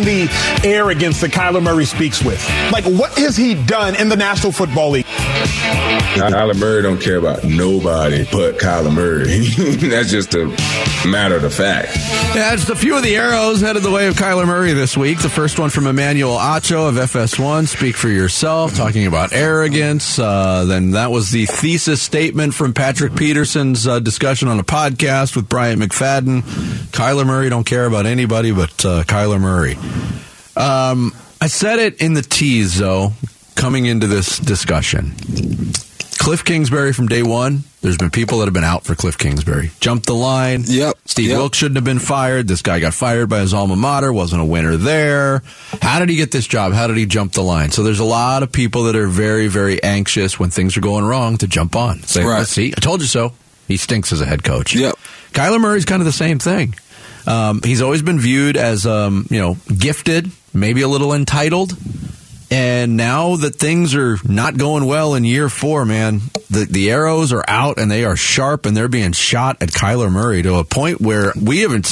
understand the arrogance that Kyler Murray speaks with. Like, what has he done in the National Football League? Kyler Murray don't care about nobody but Kyler Murray. That's just a matter of the fact. Yeah, just a few of the arrows headed the way of Kyler Murray this week. The first one from Emmanuel Acho of FS1, Speak for Yourself, talking about arrogance. Then that was the thesis statement from Patrick Peterson's discussion on a podcast with Bryant McFadden. Kyler Murray don't care about anybody but Kyler Murray. I said it in the tease, though, coming into this discussion. Cliff Kingsbury from day one, there's been people that have been out for Cliff Kingsbury. Jumped the line. Yep. Steve Wilkes shouldn't have been fired. This guy got fired by his alma mater, wasn't a winner there. How did he get this job? How did he jump the line? So there's a lot of people that are very, very anxious when things are going wrong to jump on. Say, right. See, I told you so. He stinks as a head coach. Yep. Kyler Murray's kind of the same thing. He's always been viewed as, gifted, maybe a little entitled. And now that things are not going well in year four, man, the arrows are out and they are sharp and they're being shot at Kyler Murray to a point where we haven't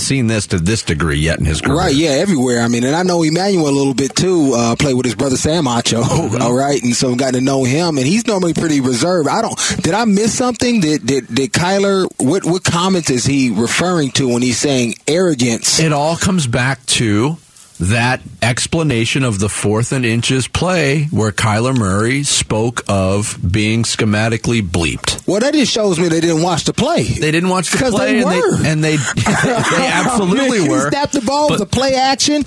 seen this to this degree yet in his career. Right, yeah, everywhere. I mean, and I know Emmanuel a little bit too, played with his brother Sam Acho, all right? And so I've gotten to know him, and he's normally pretty reserved. Did I miss something? Did Kyler, what comments is he referring to when he's saying arrogance? It all comes back to that explanation of the 4th and inches play where Kyler Murray spoke of being schematically bleeped. Well, that just shows me they didn't watch the play. They didn't watch the play. They absolutely were. He snapped the ball, the play action.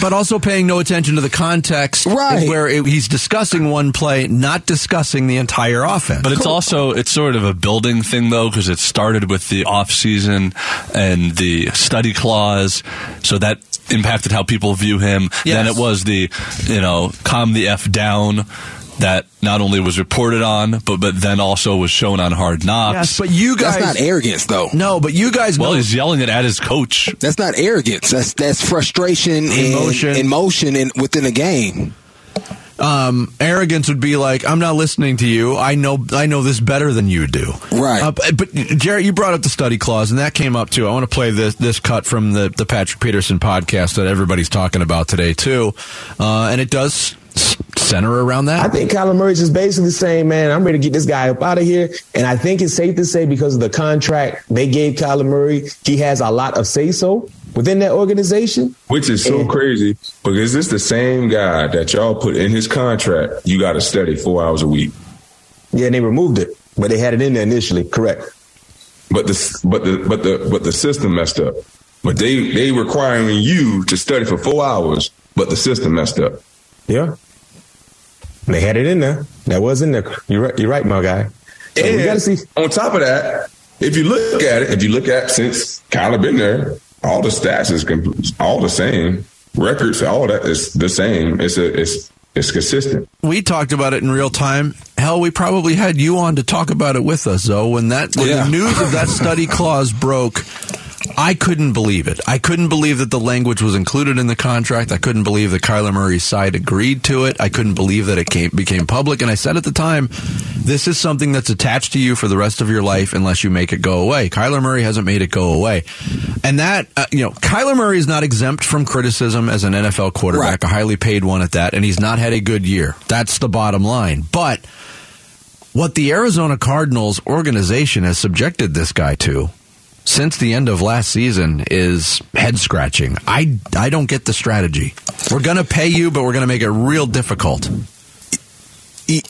But also paying no attention to the context, right, where he's discussing one play, not discussing the entire offense. But it's also, it's sort of a building thing, though, because it started with the offseason and the study clause, so that impacted how people view him. Yes. Then it was the, calm the F down that not only was reported on, but then also was shown on Hard Knocks. Yes, but you guys... That's not arrogance, though. No, but you guys know... Well, he's yelling it at his coach. That's not arrogance. That's frustration and emotion within a game. Arrogance would be like, I'm not listening to you. I know this better than you do. Right. But Jarrett, you brought up the study clause, and that came up too. I want to play this cut from the Patrick Peterson podcast that everybody's talking about today too, and it does center around that. I think Kyler Murray's is basically saying, man, I'm ready to get this guy up out of here. And I think it's safe to say, because of the contract they gave Kyler Murray, he has a lot of say-so within that organization. Which is so crazy, because this is the same guy that y'all put in his contract, you got to study 4 hours a week. Yeah, and they removed it, but they had it in there initially, correct. But the system messed up. But they requiring you to study for 4 hours, but the system messed up. Yeah. They had it in there. That was in there. You're right, my guy. So and we gotta see. On top of that, if you look at since Kyler been there, all the stats is all the same. Records, all that is the same. It's consistent. We talked about it in real time. Hell, we probably had you on to talk about it with us, though. When the news of that study clause broke, I couldn't believe it. I couldn't believe that the language was included in the contract. I couldn't believe that Kyler Murray's side agreed to it. I couldn't believe that it became public. And I said at the time, this is something that's attached to you for the rest of your life unless you make it go away. Kyler Murray hasn't made it go away. And that, Kyler Murray is not exempt from criticism as an NFL quarterback, right, a highly paid one at that, and he's not had a good year. That's the bottom line. But what the Arizona Cardinals organization has subjected this guy to since the end of last season is head-scratching. I don't get the strategy. We're going to pay you, but we're going to make it real difficult. At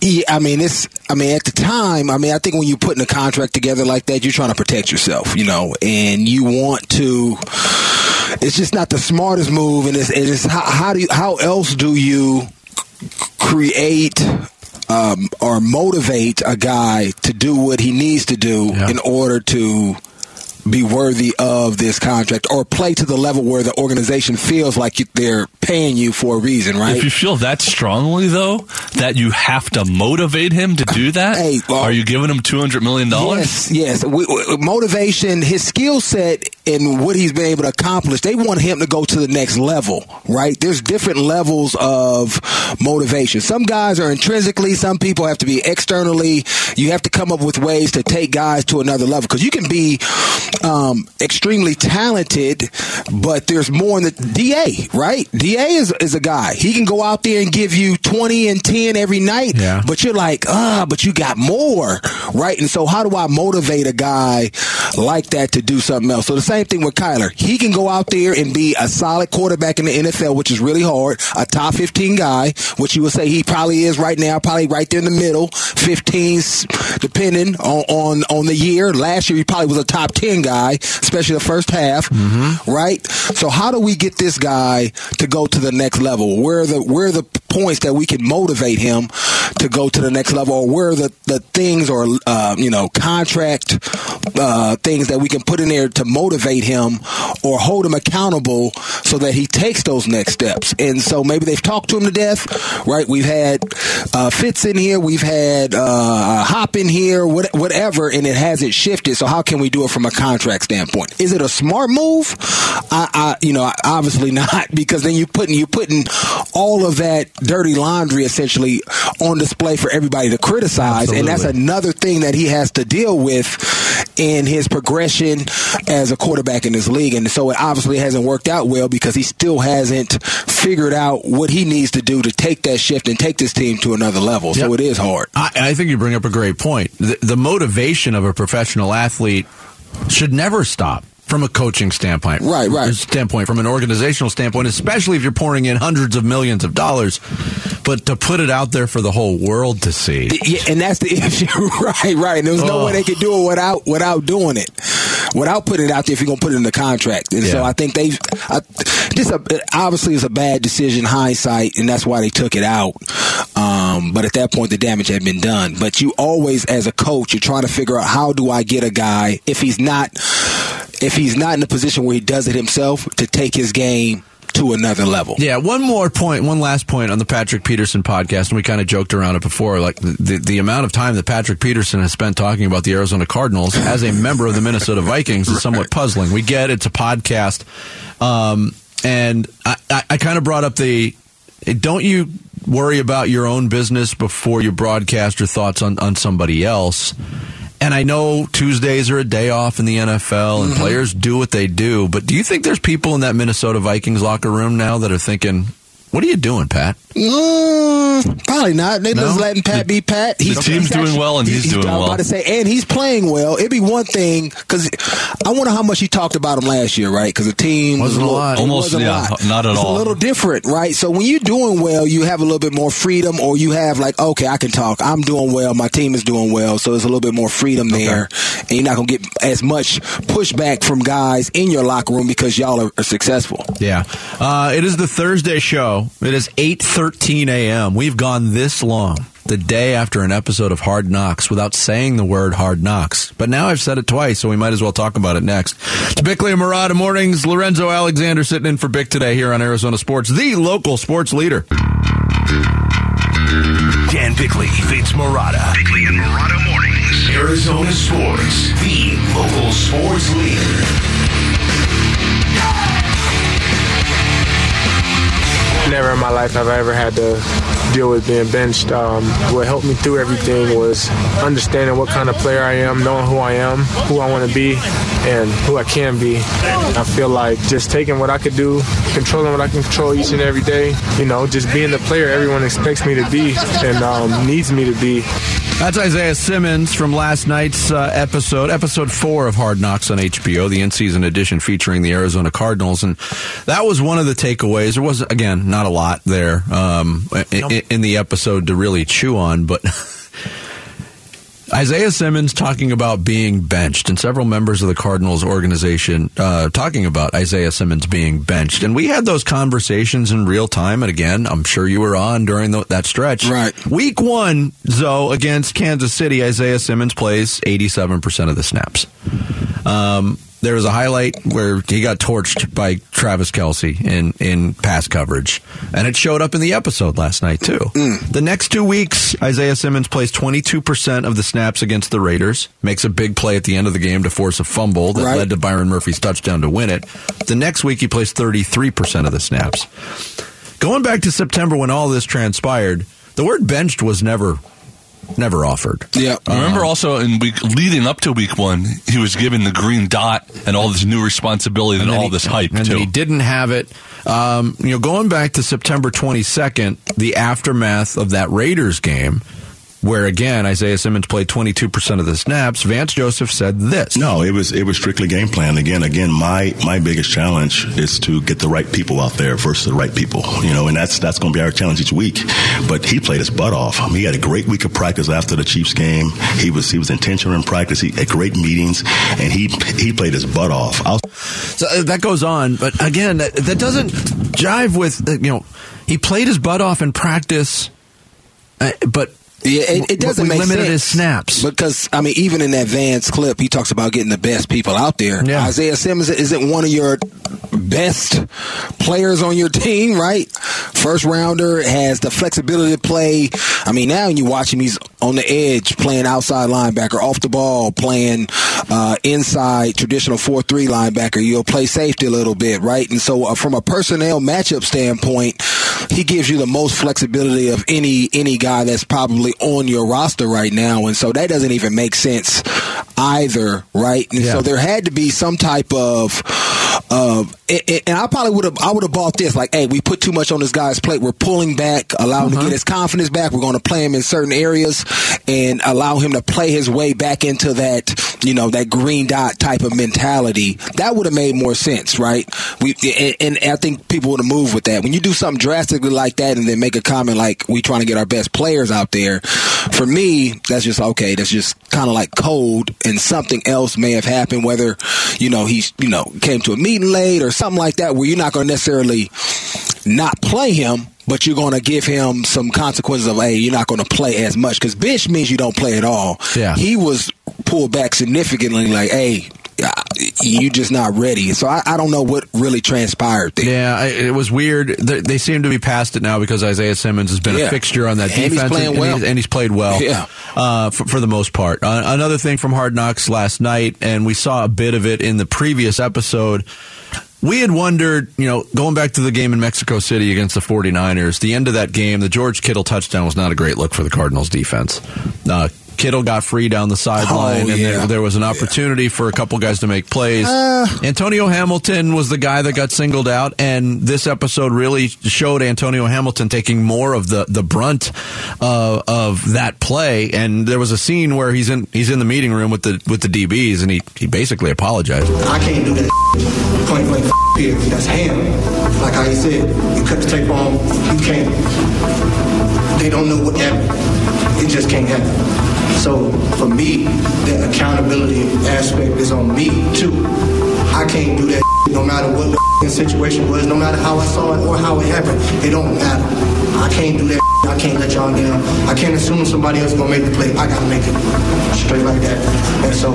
the time, I think when you're putting a contract together like that, you're trying to protect yourself, and you want to... It's just not the smartest move, and it's how else do you create... or motivate a guy to do what he needs to do in order to be worthy of this contract, or play to the level where the organization feels like they're paying you for a reason, right? If you feel that strongly, though, that you have to motivate him to do that, are you giving him $200 million? Yes. Motivation, his skill set, and what he's been able to accomplish, they want him to go to the next level, right? There's different levels of motivation. Some guys are intrinsically, some people have to be externally. You have to come up with ways to take guys to another level, because you can be extremely talented, but there's more in the DA, right? DA is a guy. He can go out there and give you 20 and 10 every night, yeah. But you're like, but you got more, right? And so how do I motivate a guy like that to do something else? So the same thing with Kyler. He can go out there and be a solid quarterback in the NFL, which is really hard, a top 15 guy, which you would say he probably is right now, probably right there in the middle, 15s, depending on the year. Last year he probably was a top 10 guy, especially the first half, mm-hmm. right? So how do we get this guy to go to the next level? Where are the points that we can motivate him to go to the next level, or where are the things or contract things that we can put in there to motivate him or hold him accountable so that he takes those next steps? And so maybe they've talked to him to death, right? We've had Fitz in here, we've had Hop in here, whatever, and it hasn't shifted. So how can we do it from a contract standpoint? Is it a smart move? Obviously not, because then you're putting all of that dirty laundry essentially on display for everybody to criticize. Absolutely. And that's another thing that he has to deal with in his progression as a quarterback in this league. And so it obviously hasn't worked out well, because he still hasn't figured out what he needs to do to take that shift and take this team to another level. Yep. So it is hard. I think you bring up a great point. The motivation of a professional athlete should never stop. From a coaching standpoint. Right. Standpoint, from an organizational standpoint, especially if you're pouring in hundreds of millions of dollars. But to put it out there for the whole world to see. Yeah, and that's the issue. Right. And there's no way they could do it without doing it. Without putting it out there if you're going to put it in the contract. And so I think obviously is a bad decision, hindsight, and that's why they took it out. But at that point, the damage had been done. But you always, as a coach, you're trying to figure out, how do I get a guy, if he's not in a position where he does it himself, to take his game to another level. Yeah, one last point on the Patrick Peterson podcast, and we kind of joked around it before, like the amount of time that Patrick Peterson has spent talking about the Arizona Cardinals as a member of the Minnesota Vikings is somewhat puzzling. We get it's a podcast, and I kind of brought up the, don't you worry about your own business before you broadcast your thoughts on somebody else? And I know Tuesdays are a day off in the NFL, and mm-hmm. players do what they do, but do you think there's people in that Minnesota Vikings locker room now that are thinking, what are you doing, Pat? Probably not. They're just letting Pat be Pat. The team's doing well, and he's doing well. I was about to say, and he's playing well. It'd be one thing, because I wonder how much he talked about him last year, right? Because the team wasn't a lot. Not at all. It's a little different, right? So when you're doing well, you have a little bit more freedom, or you have like, okay, I can talk. I'm doing well. My team is doing well. So there's a little bit more freedom there, and you're not going to get as much pushback from guys in your locker room because y'all are successful. Yeah. It is the Thursday show. It is 8:13 a.m. We've gone this long, the day after an episode of Hard Knocks, without saying the word Hard Knocks. But now I've said it twice, so we might as well talk about it next. It's Bickley and Murata Mornings. Lorenzo Alexander sitting in for Bick today here on Arizona Sports, the local sports leader. Dan Bickley, Vince Murata. Bickley and Murata Mornings. Arizona Sports, the local sports leader. Never in my life have I ever had to deal with being benched. What helped me through everything was understanding what kind of player I am, knowing who I am, who I want to be, and who I can be. I feel like just taking what I could do, controlling what I can control each and every day, just being the player everyone expects me to be and needs me to be. That's Isaiah Simmons from last night's episode 4 of Hard Knocks on HBO, the in-season edition featuring the Arizona Cardinals. And that was one of the takeaways. There was, again, not a lot there in the episode to really chew on, but Isaiah Simmons talking about being benched, and several members of the Cardinals organization talking about Isaiah Simmons being benched. And we had those conversations in real time, and again, I'm sure you were on during that stretch. Right. Week 1, though, against Kansas City, Isaiah Simmons plays 87% of the snaps. There was a highlight where he got torched by Travis Kelce in pass coverage, and it showed up in the episode last night, too. Mm. The next 2 weeks, Isaiah Simmons plays 22% of the snaps against the Raiders, makes a big play at the end of the game to force a fumble that led to Byron Murphy's touchdown to win it. The next week, he plays 33% of the snaps. Going back to September when all this transpired, the word benched was never never offered. Yeah. Remember also in leading up to week one, he was given the green dot and all this new responsibility and all this hype, and too. And he didn't have it. Going back to September 22nd, the aftermath of that Raiders game, where, again, Isaiah Simmons played 22% of the snaps, Vance Joseph said this. No, it was strictly game plan. Again, my biggest challenge is to get the right people out there versus the right people, and that's going to be our challenge each week. But he played his butt off. I mean, he had a great week of practice after the Chiefs game. He was intentional in practice. He had great meetings, and he played his butt off. So that goes on, but again, that doesn't jive with, he played his butt off in practice, but... Yeah, it doesn't make sense. We limited his snaps. Because, even in that Vance clip, he talks about getting the best people out there. Yeah. Isaiah Simmons isn't one of your best players on your team, right? First rounder, has the flexibility to play. Now when you watch him, he's on the edge playing outside linebacker, off the ball playing inside traditional 4-3 linebacker. You'll play safety a little bit, right? And so from a personnel matchup standpoint, he gives you the most flexibility of any guy that's probably on your roster right now. And so that doesn't even make sense either, right? And so there had to be some type of and I would have bought this, like, hey, we put too much on this guy's plate. We're pulling back, allow him to get his confidence back. We're going to play him in certain areas and allow him to play his way back into that, that green dot type of mentality. That would have made more sense, right? And I think people would have moved with that. When you do something drastically like that and then make a comment like, we trying to get our best players out there, for me, that's just okay. That's just kind of like cold, and something else may have happened, whether, he's, came to a meeting late or something like that, where you're not going to necessarily not play him, but you're going to give him some consequences of, hey, you're not going to play as much, because bench means you don't play at all. Yeah. He was pulled back significantly, like, hey, you're just not ready. So I don't know what really transpired there. Yeah, it was weird. They seem to be past it now, because Isaiah Simmons has been a fixture on that defense. He's playing well. And he's played well, for the most part. Another thing from Hard Knocks last night, and we saw a bit of it in the previous episode, we had wondered, going back to the game in Mexico City against the 49ers, the end of that game, the George Kittle touchdown was not a great look for the Cardinals defense. Kittle got free down the sideline, and there was an opportunity for a couple guys to make plays. Antonio Hamilton was the guy that got singled out, and this episode really showed Antonio Hamilton taking more of the brunt of that play. And there was a scene where he's in the meeting room with the DBs, and he basically apologized. I can't do that. Point blank period. That's ham. Like I said, you cut the tape on, you can't. They don't know what happened. It just can't happen. So, for me, the accountability aspect is on me, too. I can't do that no matter what the situation was, no matter how I saw it or how it happened. It don't matter. I can't do that. I can't let y'all down. I can't assume somebody else going to make the play. I got to make it straight like that. And so,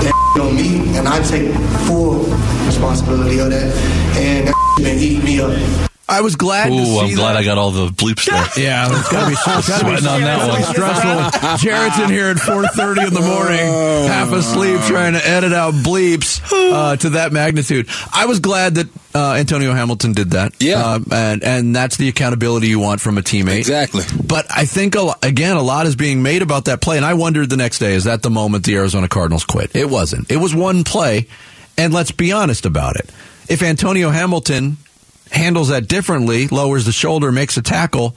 that on me, and I take full responsibility of that. And that been eating me up. I was glad to see I'm glad that. I got all the bleeps there. Yeah, it's got to be sweating on that one. Stressful. Jared's in here at 4:30 in the morning, half asleep, trying to edit out bleeps to that magnitude. I was glad that Antonio Hamilton did that. Yeah. And that's the accountability you want from a teammate. Exactly. But I think, again, a lot is being made about that play, and I wondered the next day, is that the moment the Arizona Cardinals quit? It wasn't. It was one play, and let's be honest about it. If Antonio Hamilton handles that differently, lowers the shoulder, makes a tackle,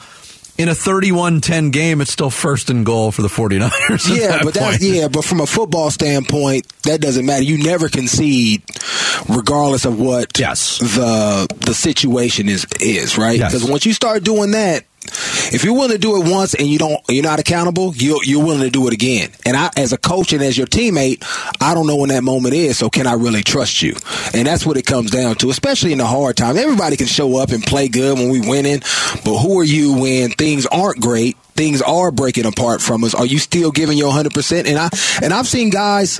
in a 31-10 game, it's still first and goal for the 49ers. But from a football standpoint, that doesn't matter. You never concede regardless of what the situation is, right? Because once you start doing that, if you're willing to do it once and you're not accountable, you're willing to do it again. And I, as a coach and as your teammate, I don't know when that moment is, so can I really trust you? And that's what it comes down to, especially in the hard times. Everybody can show up and play good when we winning, but who are you when things aren't great? Things are breaking apart from us. Are you still giving your 100%? And I've seen guys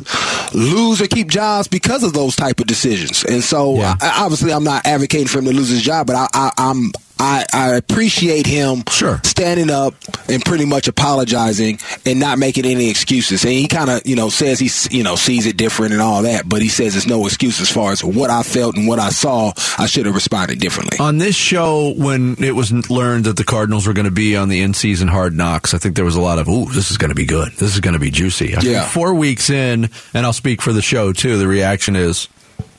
lose or keep jobs because of those type of decisions. And so, obviously, I'm not advocating for him to lose his job, but I'm I appreciate him standing up and pretty much apologizing and not making any excuses. And he kind of, says he, sees it different and all that, but he says there's no excuse as far as what I felt and what I saw. I should have responded differently. On this show, when it was learned that the Cardinals were going to be on the in-season Hard Knocks, I think there was a lot of, this is going to be good. This is going to be juicy. I mean, 4 weeks in, and I'll speak for the show, too, the reaction is,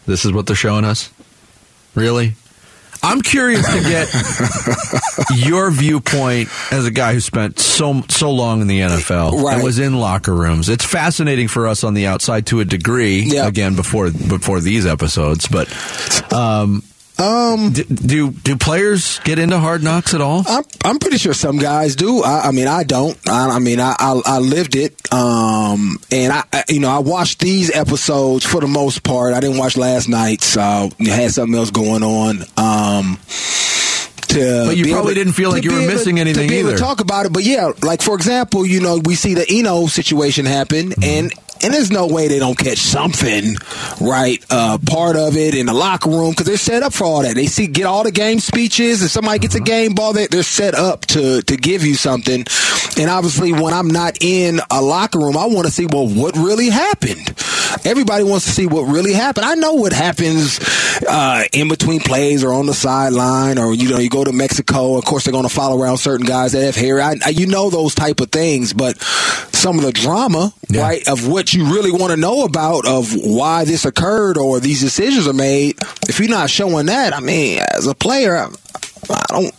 this is what they're showing us? Really? I'm curious to get your viewpoint as a guy who spent so long in the NFL and was in locker rooms. It's fascinating for us on the outside to a degree, again, before these episodes. But do players get into Hard Knocks at all? I'm pretty sure some guys do. I mean, I don't. I lived it, and I watched these episodes for the most part. I didn't watch last night's. I had something else going on. But you probably didn't feel like you were missing anything either. To talk about it, but yeah, like for example, we see the Eno situation happen, and there's no way they don't catch something, part of it in the locker room, because they're set up for all that. They get all the game speeches, and somebody gets a game ball, they're set up to give you something. And obviously, when I'm not in a locker room, I want to see, what really happened? Everybody wants to see what really happened. I know what happens in between plays or on the sideline, or, you go to Mexico. Of course, they're going to follow around certain guys that have hair. Those type of things, but some of the drama, of what you really want to know about, of why this occurred or these decisions are made, if you're not showing that, as a player,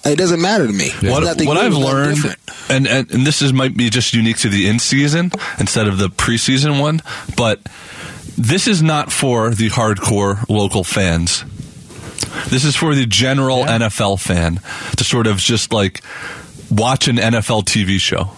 it doesn't matter to me. Yeah. What I've learned, and this might be just unique to the in-season instead of the preseason one, but this is not for the hardcore local fans. This is for the general NFL fan to sort of just like watch an NFL TV show.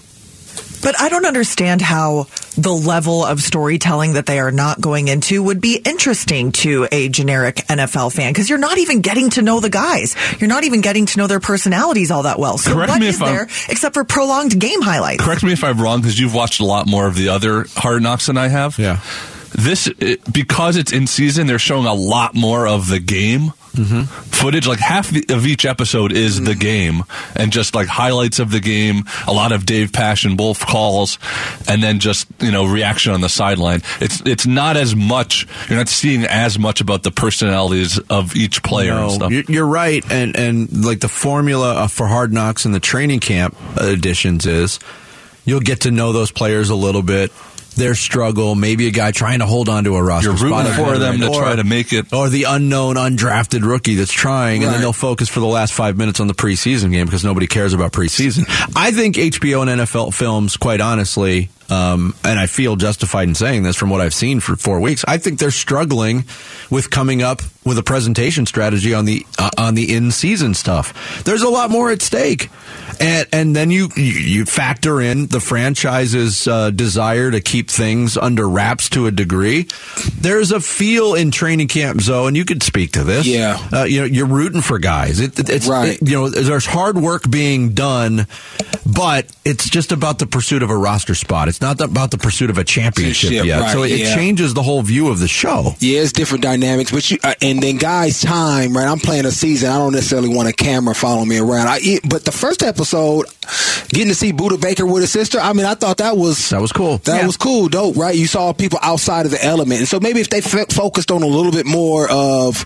But I don't understand how the level of storytelling that they are not going into would be interesting to a generic NFL fan, because you're not even getting to know the guys. You're not even getting to know their personalities all that well. So what is there except for prolonged game highlights? Correct me if I'm wrong, because you've watched a lot more of the other Hard Knocks than I have. Yeah. Because it's in season, they're showing a lot more of the game footage. Like half of each episode is the game, and just like highlights of the game, a lot of Dave Pasch and Wolf calls, and then just reaction on the sideline. It's not as much. You're not seeing as much about the personalities of each player and stuff. You're right, and like the formula for Hard Knocks and the training camp editions is you'll get to know those players a little bit. Their struggle, maybe a guy trying to hold on to a roster spot. You're rooting for them to try to make it. Or the unknown, undrafted rookie that's trying, and then they'll focus for the last 5 minutes on the preseason game because nobody cares about preseason. I think HBO and NFL films, quite honestly, and I feel justified in saying this from what I've seen for 4 weeks, I think they're struggling with coming up with a presentation strategy on the in-season stuff. There's a lot more at stake. And then you factor in the franchise's desire to keep things under wraps to a degree. There's a feel in training camp, Zoe, and you could speak to this. Yeah, you're rooting for guys. There's hard work being done, but it's just about the pursuit of a roster spot. It's not about the pursuit of a championship yet. Right, so it changes the whole view of the show. Yeah, it's different dynamics, but and then guys' time. Right, I'm playing a season. I don't necessarily want a camera following me around. But the first episode. Getting to see Buda Baker with his sister, I thought that was cool. That was cool, dope, right? You saw people outside of the element. And so maybe if they focused on a little bit more of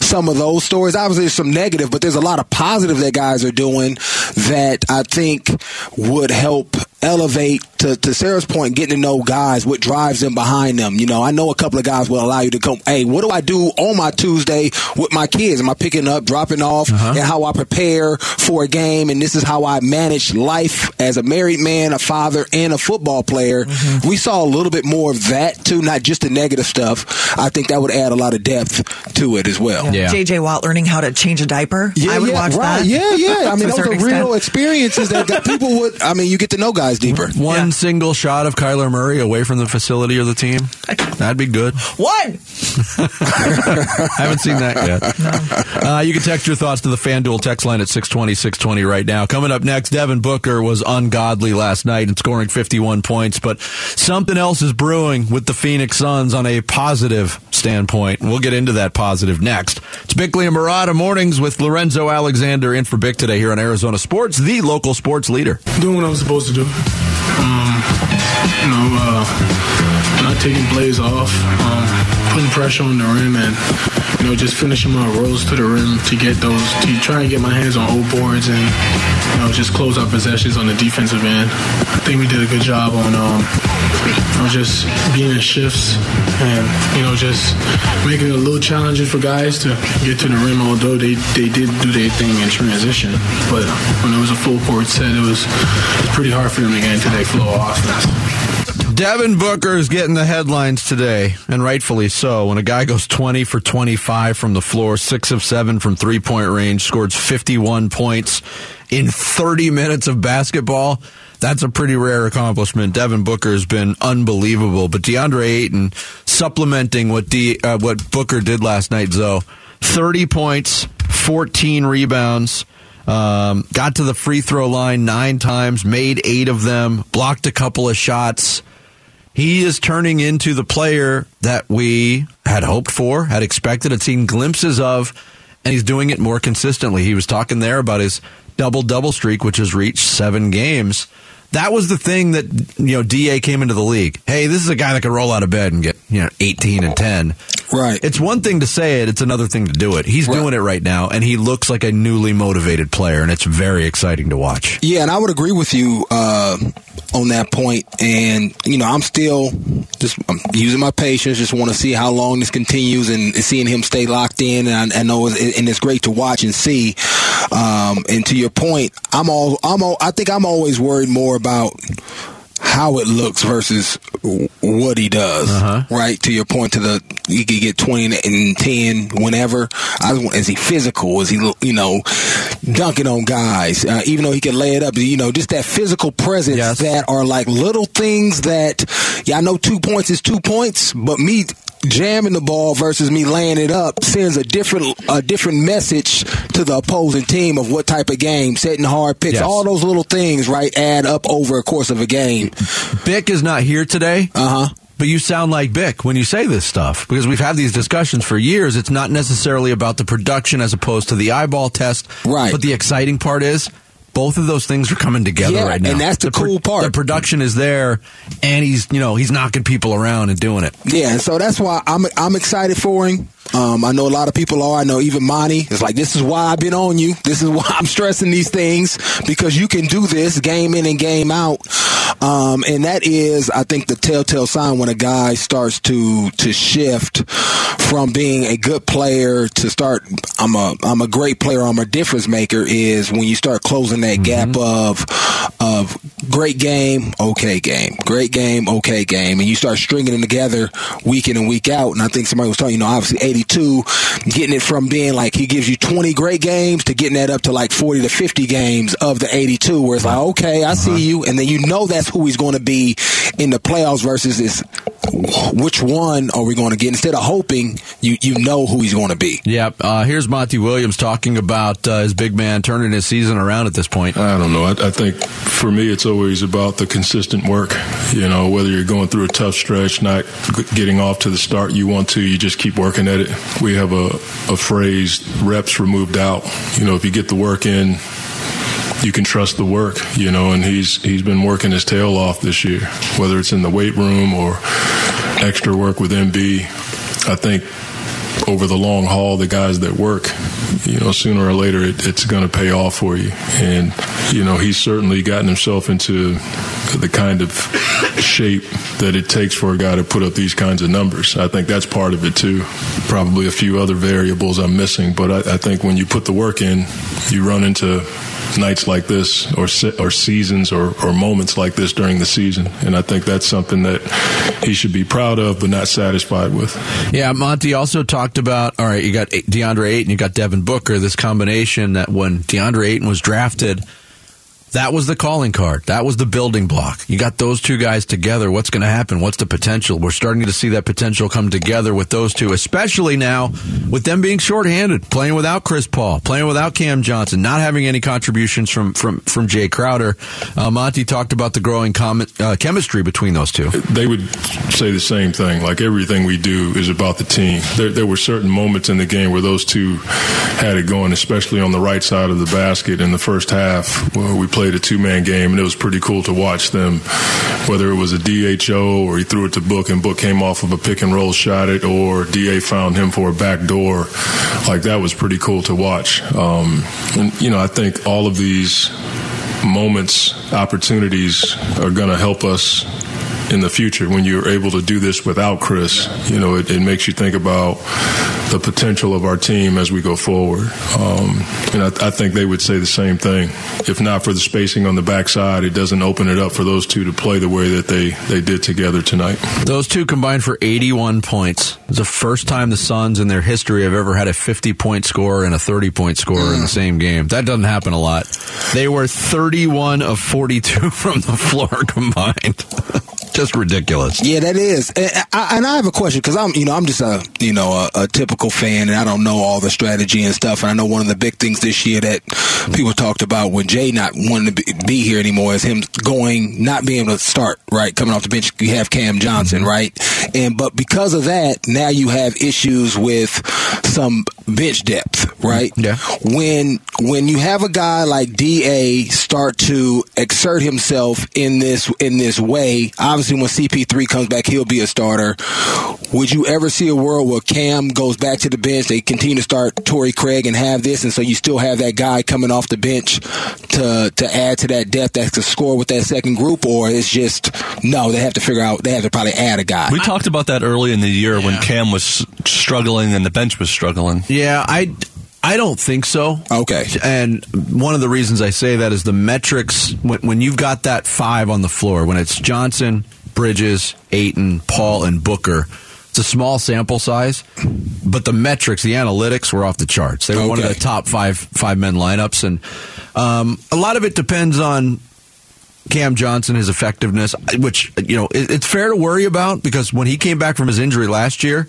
some of those stories, obviously there's some negative, but there's a lot of positive that guys are doing that I think would help elevate, to Sarah's point, getting to know guys, what drives them behind them. I know a couple of guys will allow you to come, hey, what do I do on my Tuesday with my kids? Am I picking up, dropping off, and how I prepare for a game, and this is how I manage life as a married man, a father, and a football player. We saw a little bit more of that, too, not just the negative stuff. I think that would add a lot of depth to it as well. Yeah. J.J. Watt learning how to change a diaper. Yeah, I would watch that. Yeah. Those are real experiences that people would, you get to know guys deeper. One single shot of Kyler Murray away from the facility or the team, that'd be good. One! Haven't seen that yet. No. You can text your thoughts to the FanDuel text line at 620-620 right now. Coming up next, Devin Booker was ungodly last night in scoring 51 points, but something else is brewing with the Phoenix Suns on a positive standpoint. We'll get into that positive next. It's Bickley and Murata mornings with Lorenzo Alexander in for Bick today here on Arizona Sports, the local sports leader. Doing what I'm supposed to do. Not taking plays off, putting pressure on the rim, and just finishing my rolls to the rim to try and get my hands on old boards and just close out possessions on the defensive end. I think we did a good job on just being in shifts and just making it a little challenging for guys to get to the rim, although they did do their thing in transition. But when it was a full court set, it was pretty hard for them to get into their flow of offense. Devin Booker is getting the headlines today, and rightfully so. When a guy goes 20 for 25 from the floor, 6 of 7 from three-point range, scores 51 points in 30 minutes of basketball, that's a pretty rare accomplishment. Devin Booker has been unbelievable, but DeAndre Ayton supplementing what Booker did last night, Zoe. 30 points, 14 rebounds. Got to the free throw line 9 times, made 8 of them, blocked a couple of shots. He is turning into the player that we had hoped for, had expected, had seen glimpses of, and he's doing it more consistently. He was talking there about his double-double streak, which has reached 7 games. That was the thing that, DA came into the league. Hey, this is a guy that can roll out of bed and get, 18 and 10. Right. It's one thing to say it. It's another thing to do it. He's doing it right now, and he looks like a newly motivated player, and it's very exciting to watch. Yeah, and I would agree with you on that point. And, I'm still I'm using my patience, just want to see how long this continues and seeing him stay locked in. And I know it's great to watch and see. And to your point, I think I'm always worried more about how it looks versus what he does, right? To your point, you could get 20 and 10 whenever. Is he physical? Is he, dunking on guys? Even though he can lay it up, just that physical presence that are like little things that, I know 2 points is 2 points, but me jamming the ball versus me laying it up sends a different message to the opposing team of what type of game, setting hard picks, all those little things, right, add up over a course of a game. Bick is not here today, but you sound like Bick when you say this stuff, because we've had these discussions for years. It's not necessarily about the production as opposed to the eyeball test, right? But the exciting part is both of those things are coming together right now. And that's the cool part. The production is there, and he's knocking people around and doing it. Yeah, and so that's why I'm excited for him. I know a lot of people are. I know even Monty is like, this is why I've been on you. This is why I'm stressing these things, because you can do this game in and game out. And that is, I think, the telltale sign when a guy starts to shift from being a good player to start, I'm a great player, I'm a difference maker, is when you start closing that gap of great game, okay game, great game, okay game, and you start stringing them together week in and week out. And I think somebody was talking, obviously 82, getting it from being like he gives you 20 great games to getting that up to like 40 to 50 games of the 82, where it's like, okay, I see you, and then that's who he's going to be in the playoffs versus this. Which one are we going to get? Instead of hoping, you know who he's going to be. Yep. Here's Monty Williams talking about his big man turning his season around at this point. I don't know. I think for me it's always about the consistent work. Whether you're going through a tough stretch, not getting off to the start you want to, you just keep working at it. We have a phrase, reps removed out. If you get the work in, you can trust the work, and he's been working his tail off this year, whether it's in the weight room or extra work with MB. I think over the long haul, the guys that work, sooner or later it's going to pay off for you. And, he's certainly gotten himself into the kind of shape that it takes for a guy to put up these kinds of numbers. I think that's part of it, too. Probably a few other variables I'm missing, but I think when you put the work in, you run into nights like this or seasons or moments like this during the season, and I think that's something that he should be proud of but not satisfied with. Yeah, Monty also talked about, all right, you got DeAndre Ayton, you got Devin Booker, this combination that when DeAndre Ayton was drafted, That was the calling card. That was the building block. You got those two guys together. What's going to happen? What's the potential? We're starting to see that potential come together with those two, especially now with them being shorthanded, playing without Chris Paul, playing without Cam Johnson, not having any contributions from Jay Crowder. Monty talked about the growing chemistry between those two. They would say the same thing. Like, everything we do is about the team. There were certain moments in the game where those two had it going, especially on the right side of the basket in the first half. Well, we played a two-man game, and it was pretty cool to watch them, whether it was a DHO or he threw it to Book and Book came off of a pick-and-roll, shot it, or DA found him for a back door. Like, that was pretty cool to watch. And, you know, I think all of these moments, opportunities are going to help us in the future. When you're able to do this without Chris, you know, it makes you think about the potential of our team as we go forward. And I think they would say the same thing. If not for the spacing on the backside, it doesn't open it up for those two to play the way that they did together tonight. Those two combined for 81 points. It's the first time the Suns in their history have ever had a 50-point scorer and a 30-point scorer in the same game. That doesn't happen a lot. They were 31 of 42 from the floor combined. Just ridiculous. Yeah, that is. And I have a question, because I'm just a typical fan, and I don't know all the strategy and stuff. And I know one of the big things this year that people talked about when Jay not wanting to be here anymore is him not being able to start, right? Coming off the bench, you have Cam Johnson, right? But because of that, now you have issues with some bench depth, right? Yeah. When you have a guy like DA start to exert himself in this way, obviously when CP3 comes back, he'll be a starter. Would you ever see a world where Cam goes back to the bench, they continue to start Torrey Craig and have this, and so you still have that guy coming off the bench to add to that depth that can score with that second group? Or it's just, no, they have to probably add a guy. We talked about that early in the year when Cam was struggling and the bench was struggling. Yeah, I don't think so. Okay. And one of the reasons I say that is the metrics, when you've got that five on the floor, when it's Johnson, Bridges, Ayton, Paul, and Booker, it's a small sample size, but the metrics, the analytics were off the charts. They were one of the top five-man lineups, and a lot of it depends on Cam Johnson, his effectiveness, which, you know, it's fair to worry about, because when he came back from his injury last year,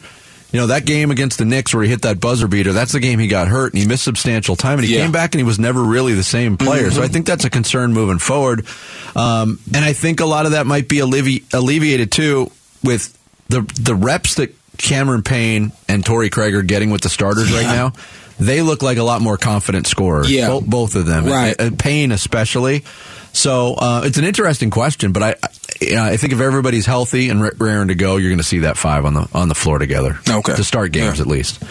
you know, that game against the Knicks where he hit that buzzer beater, that's the game he got hurt, and he missed substantial time, and he came back and he was never really the same player. Mm-hmm. So I think that's a concern moving forward. And I think a lot of that might be alleviated, too, with the reps that Cameron Payne and Torrey Craig are getting with the starters right now. They look like a lot more confident scorers, both of them, right? And Payne especially. So it's an interesting question, but I think if everybody's healthy and raring to go, you're going to see that five on the floor together to start games at least.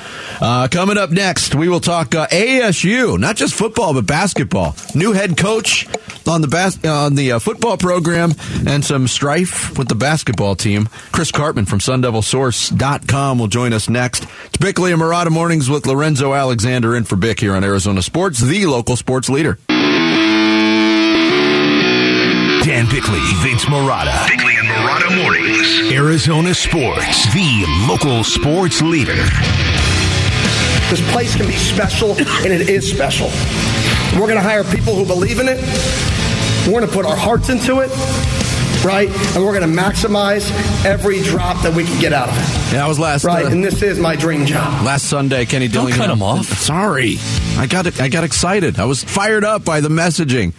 Coming up next, we will talk ASU, not just football but basketball. New head coach on the football program, and some strife with the basketball team. Chris Karpman from SunDevilSource.com will join us next. It's Bickley and Murata Mornings with Lorenzo Alexander in for Bick here on Arizona Sports, the local sports leader. Dan Bickley, Vince Murata. Bickley and Murata Mornings. Arizona Sports, the local sports leader. This place can be special, and it is special. We're going to hire people who believe in it. We're going to put our hearts into it, right? And we're going to maximize every drop that we can get out of it. Yeah, I was last. Right, and this is my dream job. Last Sunday, Kenny Dillingham. Don't cut him off. Sorry. I got excited. I was fired up by the messaging.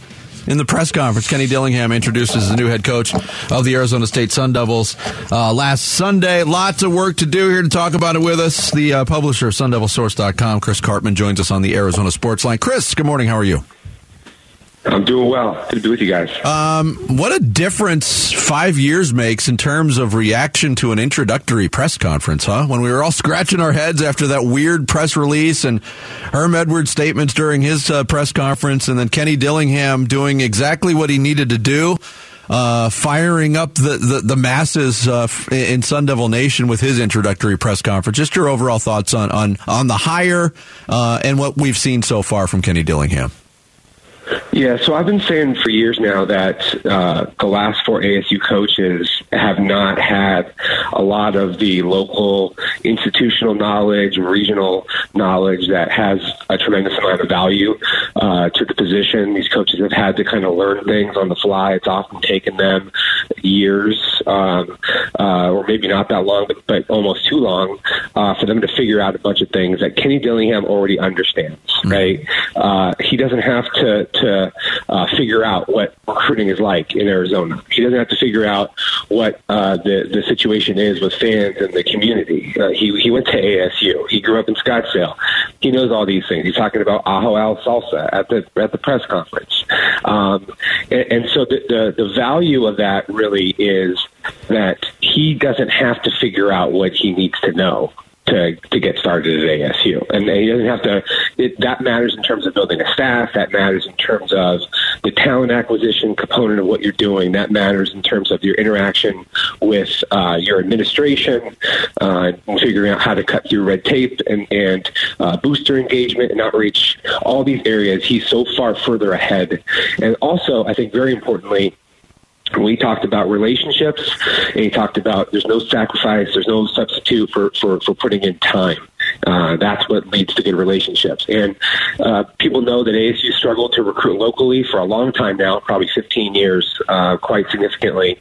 In the press conference, Kenny Dillingham introduces the new head coach of the Arizona State Sun Devils last Sunday. Lots of work to do here to talk about it with us. The publisher of SunDevilSource.com, Chris Karpman, joins us on the Arizona Sports Line. Chris, good morning. How are you? I'm doing well. Good to be with you guys. What a difference 5 years makes in terms of reaction to an introductory press conference, huh? When we were all scratching our heads after that weird press release and Herm Edwards' statements during his press conference, and then Kenny Dillingham doing exactly what he needed to do, firing up the masses in Sun Devil Nation with his introductory press conference. Just your overall thoughts on the hire and what we've seen so far from Kenny Dillingham. Yeah, so I've been saying for years now that the last four ASU coaches have not had a lot of the local institutional knowledge, regional knowledge that has a tremendous amount of value to the position. These coaches have had to kind of learn things on the fly. It's often taken them years, or maybe not that long, but almost too long for them to figure out a bunch of things that Kenny Dillingham already understands, right? He doesn't have to figure out what recruiting is like in Arizona. He doesn't have to figure out what the situation is with fans and the community. He went to ASU. He grew up in Scottsdale. He knows all these things. He's talking about Ajo Al Salsa at the press conference. And so the value of that really is that he doesn't have to figure out what he needs to know to get started at ASU. And he doesn't have to, that matters in terms of building a staff. That matters in terms of the talent acquisition component of what you're doing. That matters in terms of your interaction with your administration, figuring out how to cut through red tape and booster engagement and outreach. All these areas, he's so far further ahead. And also, I think very importantly, we talked about relationships, and he talked about there's no sacrifice, there's no substitute for putting in time. That's what leads to good relationships. And people know that ASU struggled to recruit locally for a long time now, probably 15 years, quite significantly.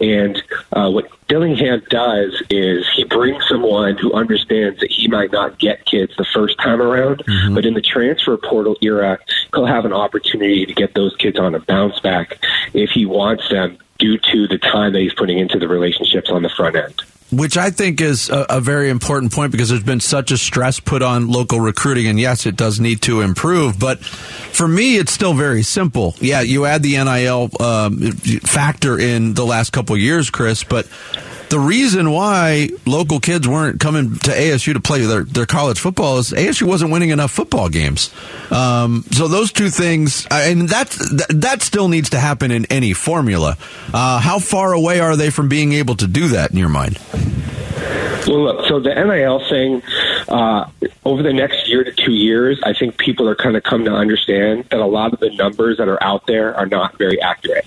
And what Dillingham does is he brings someone who understands that he might not get kids the first time around, mm-hmm. but in the transfer portal era, he'll have an opportunity to get those kids on a bounce back if he wants them due to the time that he's putting into the relationships on the front end. Which I think is a very important point, because there's been such a stress put on local recruiting, and yes, it does need to improve. But for me, it's still very simple. Yeah, you add the NIL factor in the last couple of years, Chris, but the reason why local kids weren't coming to ASU to play their college football is ASU wasn't winning enough football games. So those two things, and that still needs to happen in any formula. How far away are they from being able to do that in your mind? Well, look, so the NIL thing, over the next year to 2 years, I think people are kind of come to understand that a lot of the numbers that are out there are not very accurate.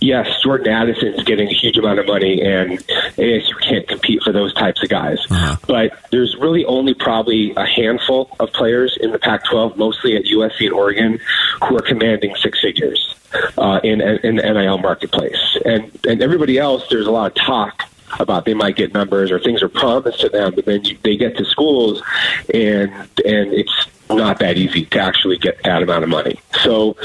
Yes, Jordan Addison's getting a huge amount of money, and ASU can't compete for those types of guys. Uh-huh. But there's really only probably a handful of players in the Pac-12, mostly at USC and Oregon, who are commanding six figures in the NIL marketplace. And everybody else, there's a lot of talk about they might get numbers or things are promised to them, but then they get to schools and it's not that easy to actually get that amount of money. So,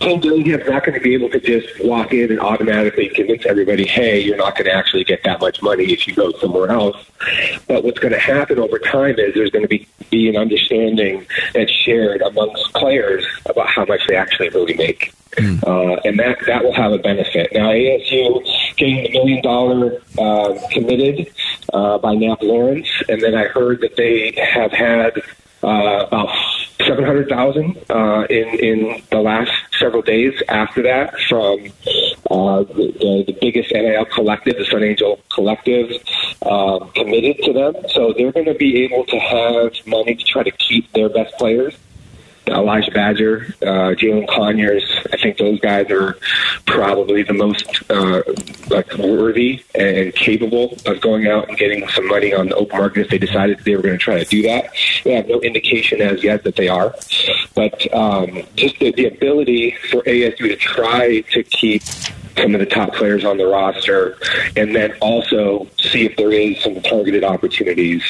Ken Dillingham's not going to be able to just walk in and automatically convince everybody, hey, you're not going to actually get that much money if you go somewhere else. But what's going to happen over time is there's going to be an understanding that's shared amongst players about how much they actually really make. Mm. And that will have a benefit. Now, ASU getting $1 million committed by Nap Lawrence, and then I heard that they have had about $700,000 in the last several days after that from the biggest NIL collective, the Sun Angel Collective, committed to them. So they're going to be able to have money to try to keep their best players. Elijah Badger, Jalen Conyers, I think those guys are probably the most worthy and capable of going out and getting some money on the open market if they decided they were going to try to do that. They have no indication as yet that they are. But just the ability for ASU to try to keep some of the top players on the roster, and then also see if there is some targeted opportunities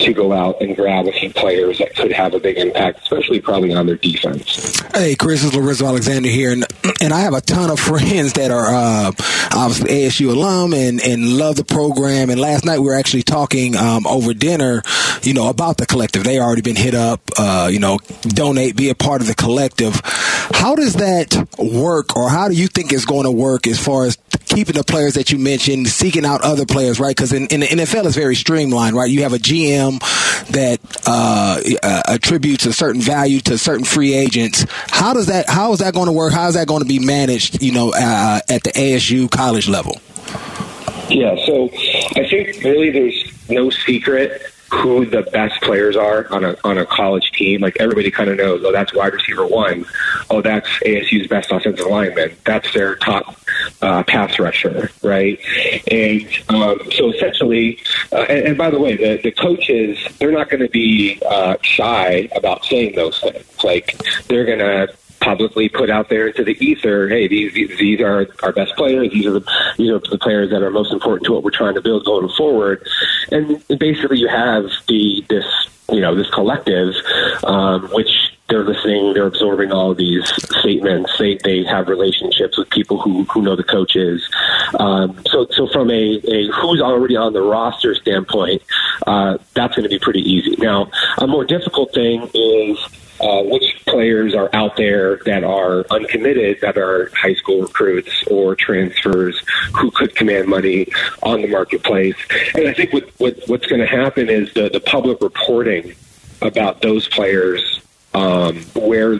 to go out and grab a few players that could have a big impact, especially probably on their defense. Hey, Chris, it's Lorenzo Alexander here, and I have a ton of friends that are obviously ASU alum and love the program, and last night we were actually talking over dinner, you know, about the collective. They already been hit up, you know, donate, be a part of the collective. How does that work, or how do you think it's going to work as far as keeping the players that you mentioned, seeking out other players, right? Because in the NFL, it's very streamlined, right? You have a GM that attributes a certain value to certain free agents. How is that going to work? How is that going to be managed, you know, at the ASU college level? Yeah, so I think really there's no secret who the best players are on a college team. Like, everybody kind of knows, oh, that's wide receiver one. Oh, that's ASU's best offensive lineman. That's their top pass rusher, right? And so essentially, and by the way, the coaches, they're not going to be shy about saying those things. Like, they're going to publicly put out there into the ether, hey, these are our best players. These are the players that are most important to what we're trying to build going forward. And basically, you have this collective, which they're listening, they're absorbing all of these statements. They have relationships with people who know the coaches. So from a who's already on the roster standpoint, that's going to be pretty easy. Now, a more difficult thing is, which players are out there that are uncommitted, that are high school recruits or transfers who could command money on the marketplace. And I think what's going to happen is the public reporting about those players, where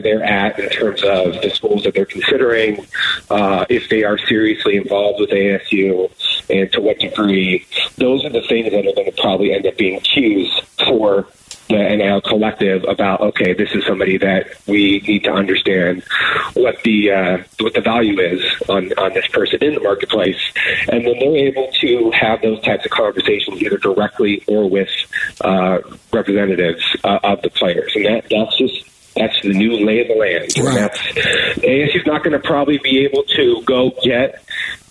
they're at in terms of the schools that they're considering, if they are seriously involved with ASU, and to what degree. Those are the things that are going to probably end up being cues for the NIL collective about, okay, this is somebody that we need to understand what the value is on this person in the marketplace. And then they're able to have those types of conversations either directly or with representatives of the players. And that's the new lay of the land. Wow. ASU's not going to probably be able to go get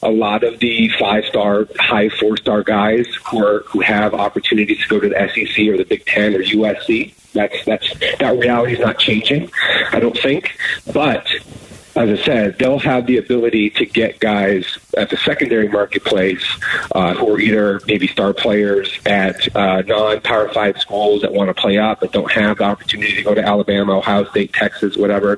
a lot of the five-star, high four-star guys who have opportunities to go to the SEC or the Big Ten or USC. That reality is not changing, I don't think. But as I said, they'll have the ability to get guys at the secondary marketplace who are either maybe star players at non-Power 5 schools that want to play up but don't have the opportunity to go to Alabama, Ohio State, Texas, whatever,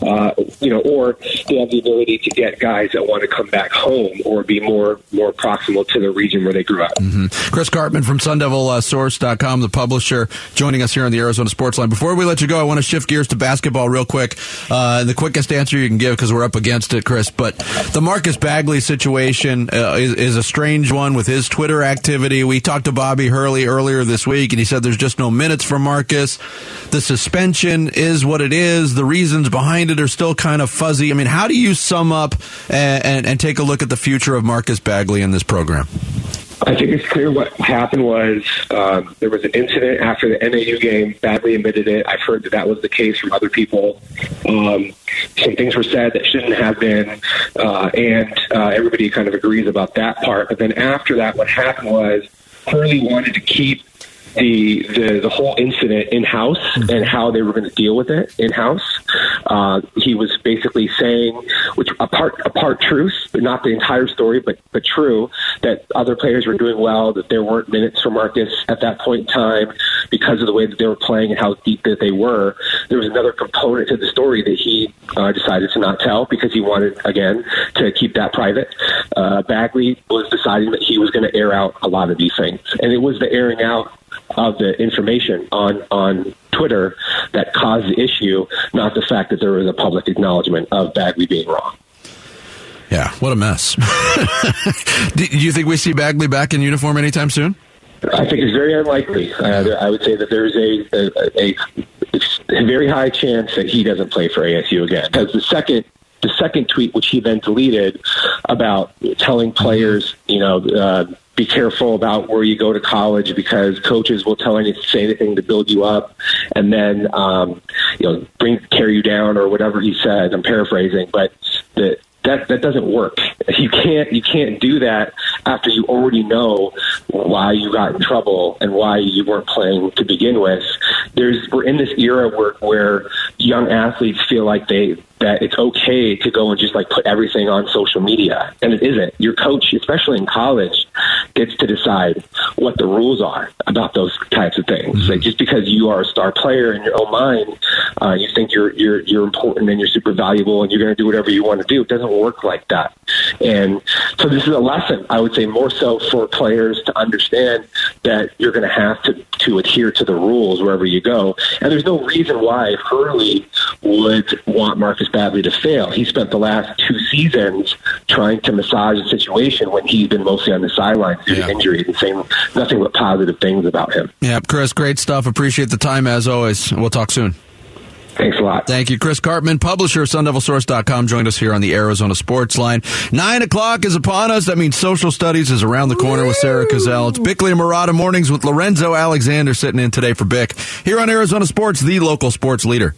or they have the ability to get guys that want to come back home or be more proximal to the region where they grew up. Mm-hmm. Chris Karpman from SunDevilSource.com, the publisher, joining us here on the Arizona Sports Line. Before we let you go, I want to shift gears to basketball real quick. The quickest answer you can give, because we're up against it, Chris, but the Marcus Bagley situation is a strange one with his Twitter activity. We talked to Bobby Hurley earlier this week, and he said there's just no minutes for Marcus. The suspension is what it is. The reasons behind it are still kind of fuzzy. I mean, how do you sum up and take a look at the future of Marcus Bagley in this program? I think it's clear what happened was there was an incident after the NAU game. Bagley admitted it. I've heard that was the case from other people. Some things were said that shouldn't have been, and everybody kind of agrees about that part. But then after that, what happened was Hurley wanted to keep the whole incident in-house and how they were going to deal with it in-house. He was basically saying, which a part truth, but not the entire story, but true, that other players were doing well, that there weren't minutes for Marcus at that point in time because of the way that they were playing and how deep that they were. There was another component to the story that he decided to not tell because he wanted, again, to keep that private. Bagley was deciding that he was going to air out a lot of these things. And it was the airing out of the information on Twitter that caused the issue, not the fact that there was a public acknowledgement of Bagley being wrong. Yeah, what a mess. Do you think we see Bagley back in uniform anytime soon? I think it's very unlikely. I would say that there's a very high chance that he doesn't play for ASU again. Because the second tweet, which he then deleted, about telling players, be careful about where you go to college because coaches will say anything to build you up and then, tear you down or whatever he said. I'm paraphrasing, but that doesn't work. You can't do that after you already know why you got in trouble and why you weren't playing to begin with. We're in this era where young athletes feel like that it's okay to go and just put everything on social media. And it isn't. Your coach, especially in college, gets to decide what the rules are about those types of things. Mm-hmm. Just because you are a star player in your own mind, you think you're important and you're super valuable and you're going to do whatever you want to do. It doesn't work like that. And so this is a lesson, I would say, more so for players to understand that you're going to have to adhere to the rules wherever you go. And there's no reason why Hurley would want Marcus Bagley to fail. He spent the last two seasons trying to massage the situation when he's been mostly on the sidelines due to injuries and saying nothing but positive things about him. Yeah, Chris, great stuff. Appreciate the time as always. We'll talk soon. Thanks a lot. Thank you. Chris Karpman, publisher of SunDevilSource.com, joined us here on the Arizona Sports Line. 9 o'clock is upon us. That means social studies is around the corner with Sarah Cazell. It's Bickley and Murata mornings with Lorenzo Alexander sitting in today for Bick. Here on Arizona Sports, the local sports leader.